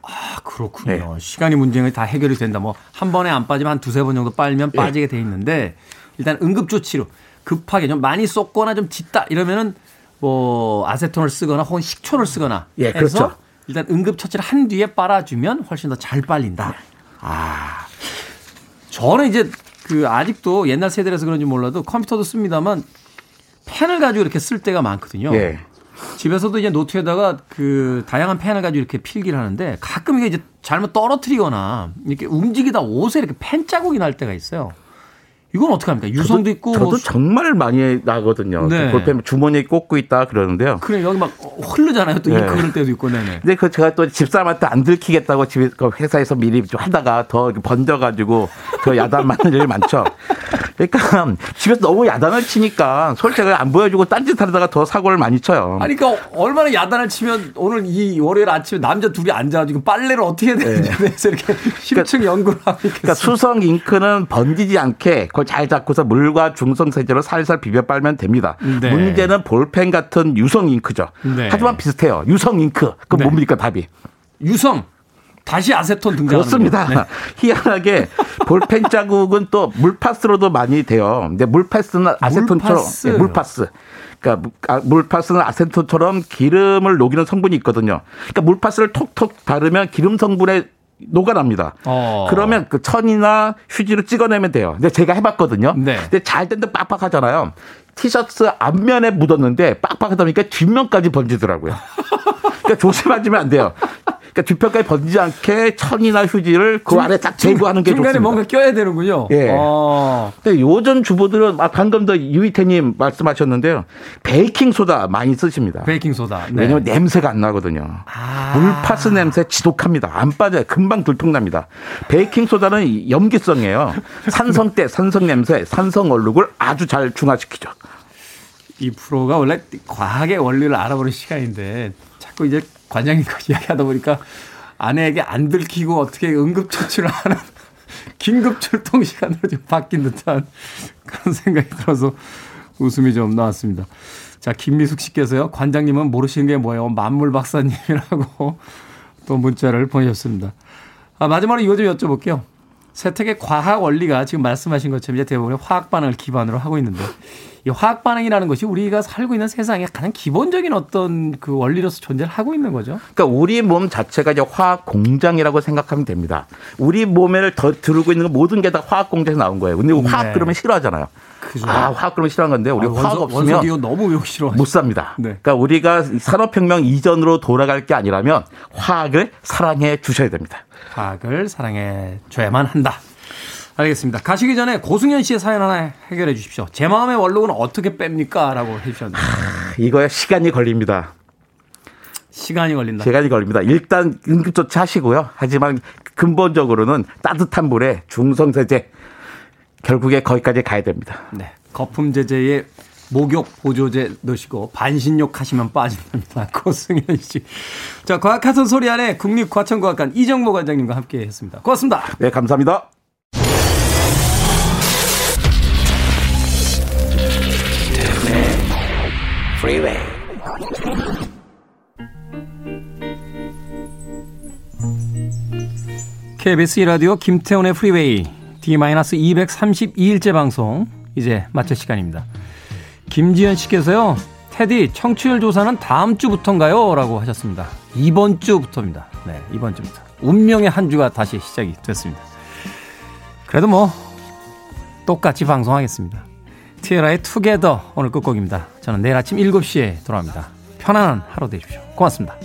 아, 그렇군요. 네. 시간이 문제인 거지 다 해결이 된다. 뭐 한 번에 안 빠지면 한 두세 번 정도 빨면 빠지게 돼 있는데 일단 응급조치로 급하게 좀 많이 쏟거나 좀 짙다 이러면은 뭐 아세톤을 쓰거나 혹은 식초를 쓰거나 해서 그렇죠. 일단 응급처치를 한 뒤에 빨아주면 훨씬 더 잘 빨린다. 아, 저는 이제 그 아직도 옛날 세대라서 그런지 몰라도 컴퓨터도 씁니다만 펜을 가지고 이렇게 쓸 때가 많거든요. 예. 집에서도 이제 노트에다가 그 다양한 펜을 가지고 이렇게 필기를 하는데 가끔 이게 이제 잘못 떨어뜨리거나 이렇게 움직이다 옷에 이렇게 펜 자국이 날 때가 있어요. 이건 어떻게 합니까? 유성도 있고. 저도 뭐... 정말 많이 나거든요. 네. 볼펜 주머니에 꽂고 있다 그러는데요. 그래, 여기 막 흐르잖아요. 또 잉크 흐를 때도 있고. 네네. 근데 그 제가 또 집사람한테 안 들키겠다고 집에 회사에서 미리 좀 하다가 더 번져가지고 더 야단 맞는 일이 많죠. 그러니까 집에서 너무 야단을 치니까 솔직히 안 보여주고 딴짓하다가 더 사고를 많이 쳐요. 아니, 그러니까 얼마나 야단을 치면 오늘 이 월요일 아침에 남자 둘이 앉아가지고 빨래를 어떻게 해야 되는지 대해서 이렇게 심층 연구를 하고 있겠어요. 그러니까 수성 잉크는 번지지 않게 잘 잡고서 물과 중성세제로 살살 비벼 빨면 됩니다. 네. 문제는 볼펜 같은 유성 잉크죠. 네. 하지만 비슷해요. 유성 잉크. 그건 뭡니까 답이? 유성. 다시 아세톤 등장하는 그렇습니다. 네. 희한하게 볼펜 자국은 또 물파스로도 많이 돼요. 근데 물파스는 아세톤처럼. 물파스. 네, 물파스. 그러니까 물파스는 아세톤처럼 기름을 녹이는 성분이 있거든요. 그러니까 물파스를 톡톡 바르면 기름 성분에 녹아납니다. 그러면 그 천이나 휴지로 찍어내면 돼요. 근데 제가 해봤거든요. 네. 근데 잘 땐데 빡빡하잖아요. 티셔츠 앞면에 묻었는데 빡빡하다 보니까 뒷면까지 번지더라고요. 그러니까 조심하시면 안 돼요. 그러니까 뒷편까지 번지지 않게 천이나 휴지를 그 안에 딱 제거하는 게 중간에 좋습니다. 중간에 뭔가 껴야 되는군요. 예. 근데 요즘 주부들은 방금 더 유희태님 말씀하셨는데요. 베이킹소다 많이 쓰십니다. 베이킹소다. 네. 왜냐면 냄새가 안 나거든요. 물파스 냄새 지독합니다. 안 빠져요. 금방 들통납니다. 베이킹소다는 염기성이에요. 산성 때 산성 냄새, 산성 얼룩을 아주 잘 중화시키죠. 이 프로가 원래 과학의 원리를 알아보는 시간인데 자꾸 이제 관장님과 이야기하다 보니까 아내에게 안 들키고 어떻게 응급처치를 하는 긴급출동 시간으로 좀 바뀐 듯한 그런 생각이 들어서 웃음이 좀 나왔습니다. 자, 김미숙 씨께서요. 관장님은 모르시는 게 뭐예요? 만물 박사님이라고 또 문자를 보내셨습니다. 아, 마지막으로 이거 좀 여쭤볼게요. 세탁의 과학 원리가 지금 말씀하신 것처럼 이제 대부분의 화학 반응을 기반으로 하고 있는데 이 화학 반응이라는 것이 우리가 살고 있는 세상의 가장 기본적인 어떤 그 원리로서 존재를 하고 있는 거죠. 그러니까 우리 몸 자체가 이제 화학 공장이라고 생각하면 됩니다. 우리 몸에 들고 있는 모든 게 다 화학 공장에서 나온 거예요. 근데 화학 그러면 싫어하잖아요. 그죠. 아, 화학 그러면 싫어한 건데 우리 화학 없으면 너무 못 삽니다. 네. 그러니까 우리가 산업혁명 이전으로 돌아갈 게 아니라면 화학을 사랑해 주셔야 됩니다. 화학을 사랑해 줘야만 한다. 알겠습니다. 가시기 전에 고승현 씨의 사연 하나 해결해 주십시오. 제 마음의 원록은 어떻게 뺍니까? 라고 해주셨는데. 이거야 시간이 걸립니다. 시간이 걸립니다. 일단 응급조치 하시고요. 하지만 근본적으로는 따뜻한 물에 중성세제. 결국에 거기까지 가야 됩니다. 네. 거품제제에 목욕 보조제 넣으시고 반신욕 하시면 빠진답니다. 고승현 씨. 자, 과학하던 소리 안에 국립과천과학관 이정모 관장님과 함께 했습니다. 고맙습니다. 네, 감사합니다. KBS 라디오 김태훈의 프리웨이 D-232일째 방송 이제 마칠 시간입니다. 김지현 씨께서요. 테디 청취율 조사는 다음 주부터인가요? 라고 하셨습니다. 이번 주부터입니다. 네, 이번 주부터. 운명의 한 주가 다시 시작이 됐습니다. 그래도 뭐 똑같이 방송하겠습니다. 티에라의 투게더 오늘 끝곡입니다. 저는 내일 아침 7시에 돌아옵니다. 편안한 하루 되십시오. 고맙습니다.